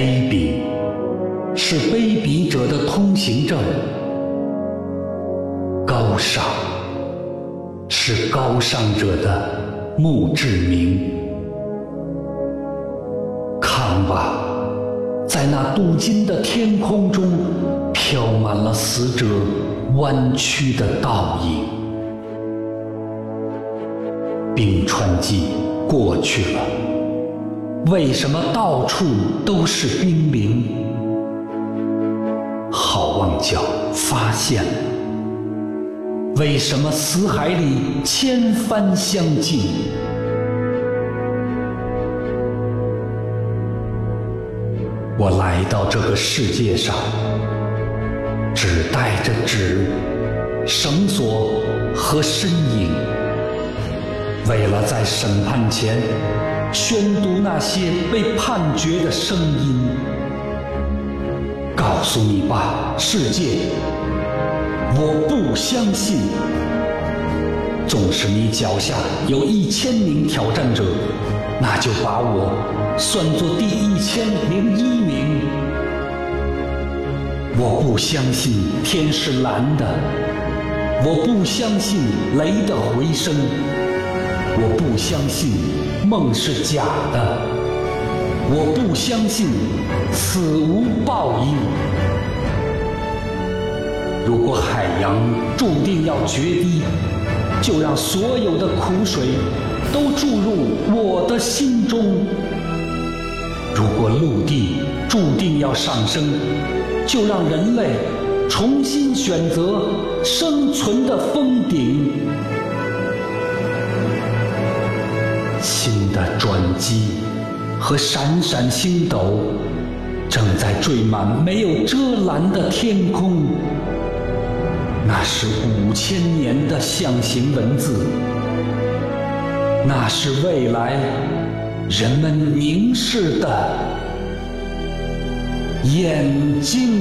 卑鄙，是卑鄙者的通行证；高尚，是高尚者的墓志铭。看吧，在那镀金的天空中，飘满了死者弯曲的倒影。冰川季过去了，为什么到处都是冰凌？好望角发现了，为什么死海里千帆相竞？我来到这个世界上，只带着纸、绳索和身影，为了在审判前宣读那些被判决的声音。告诉你吧，世界，我不相信。纵使你脚下有1000名挑战者，那就把我算作第1001名。我不相信天是蓝的，我不相信雷的回声，我不相信梦是假的，我不相信死无报应。如果海洋注定要决堤，就让所有的苦水都注入我的心中；如果陆地注定要上升，就让人类重新选择生存的峰顶。新的转机和闪闪星斗正在缀满没有遮拦的天空，那是5000年的象形文字，那是未来人们凝视的眼睛。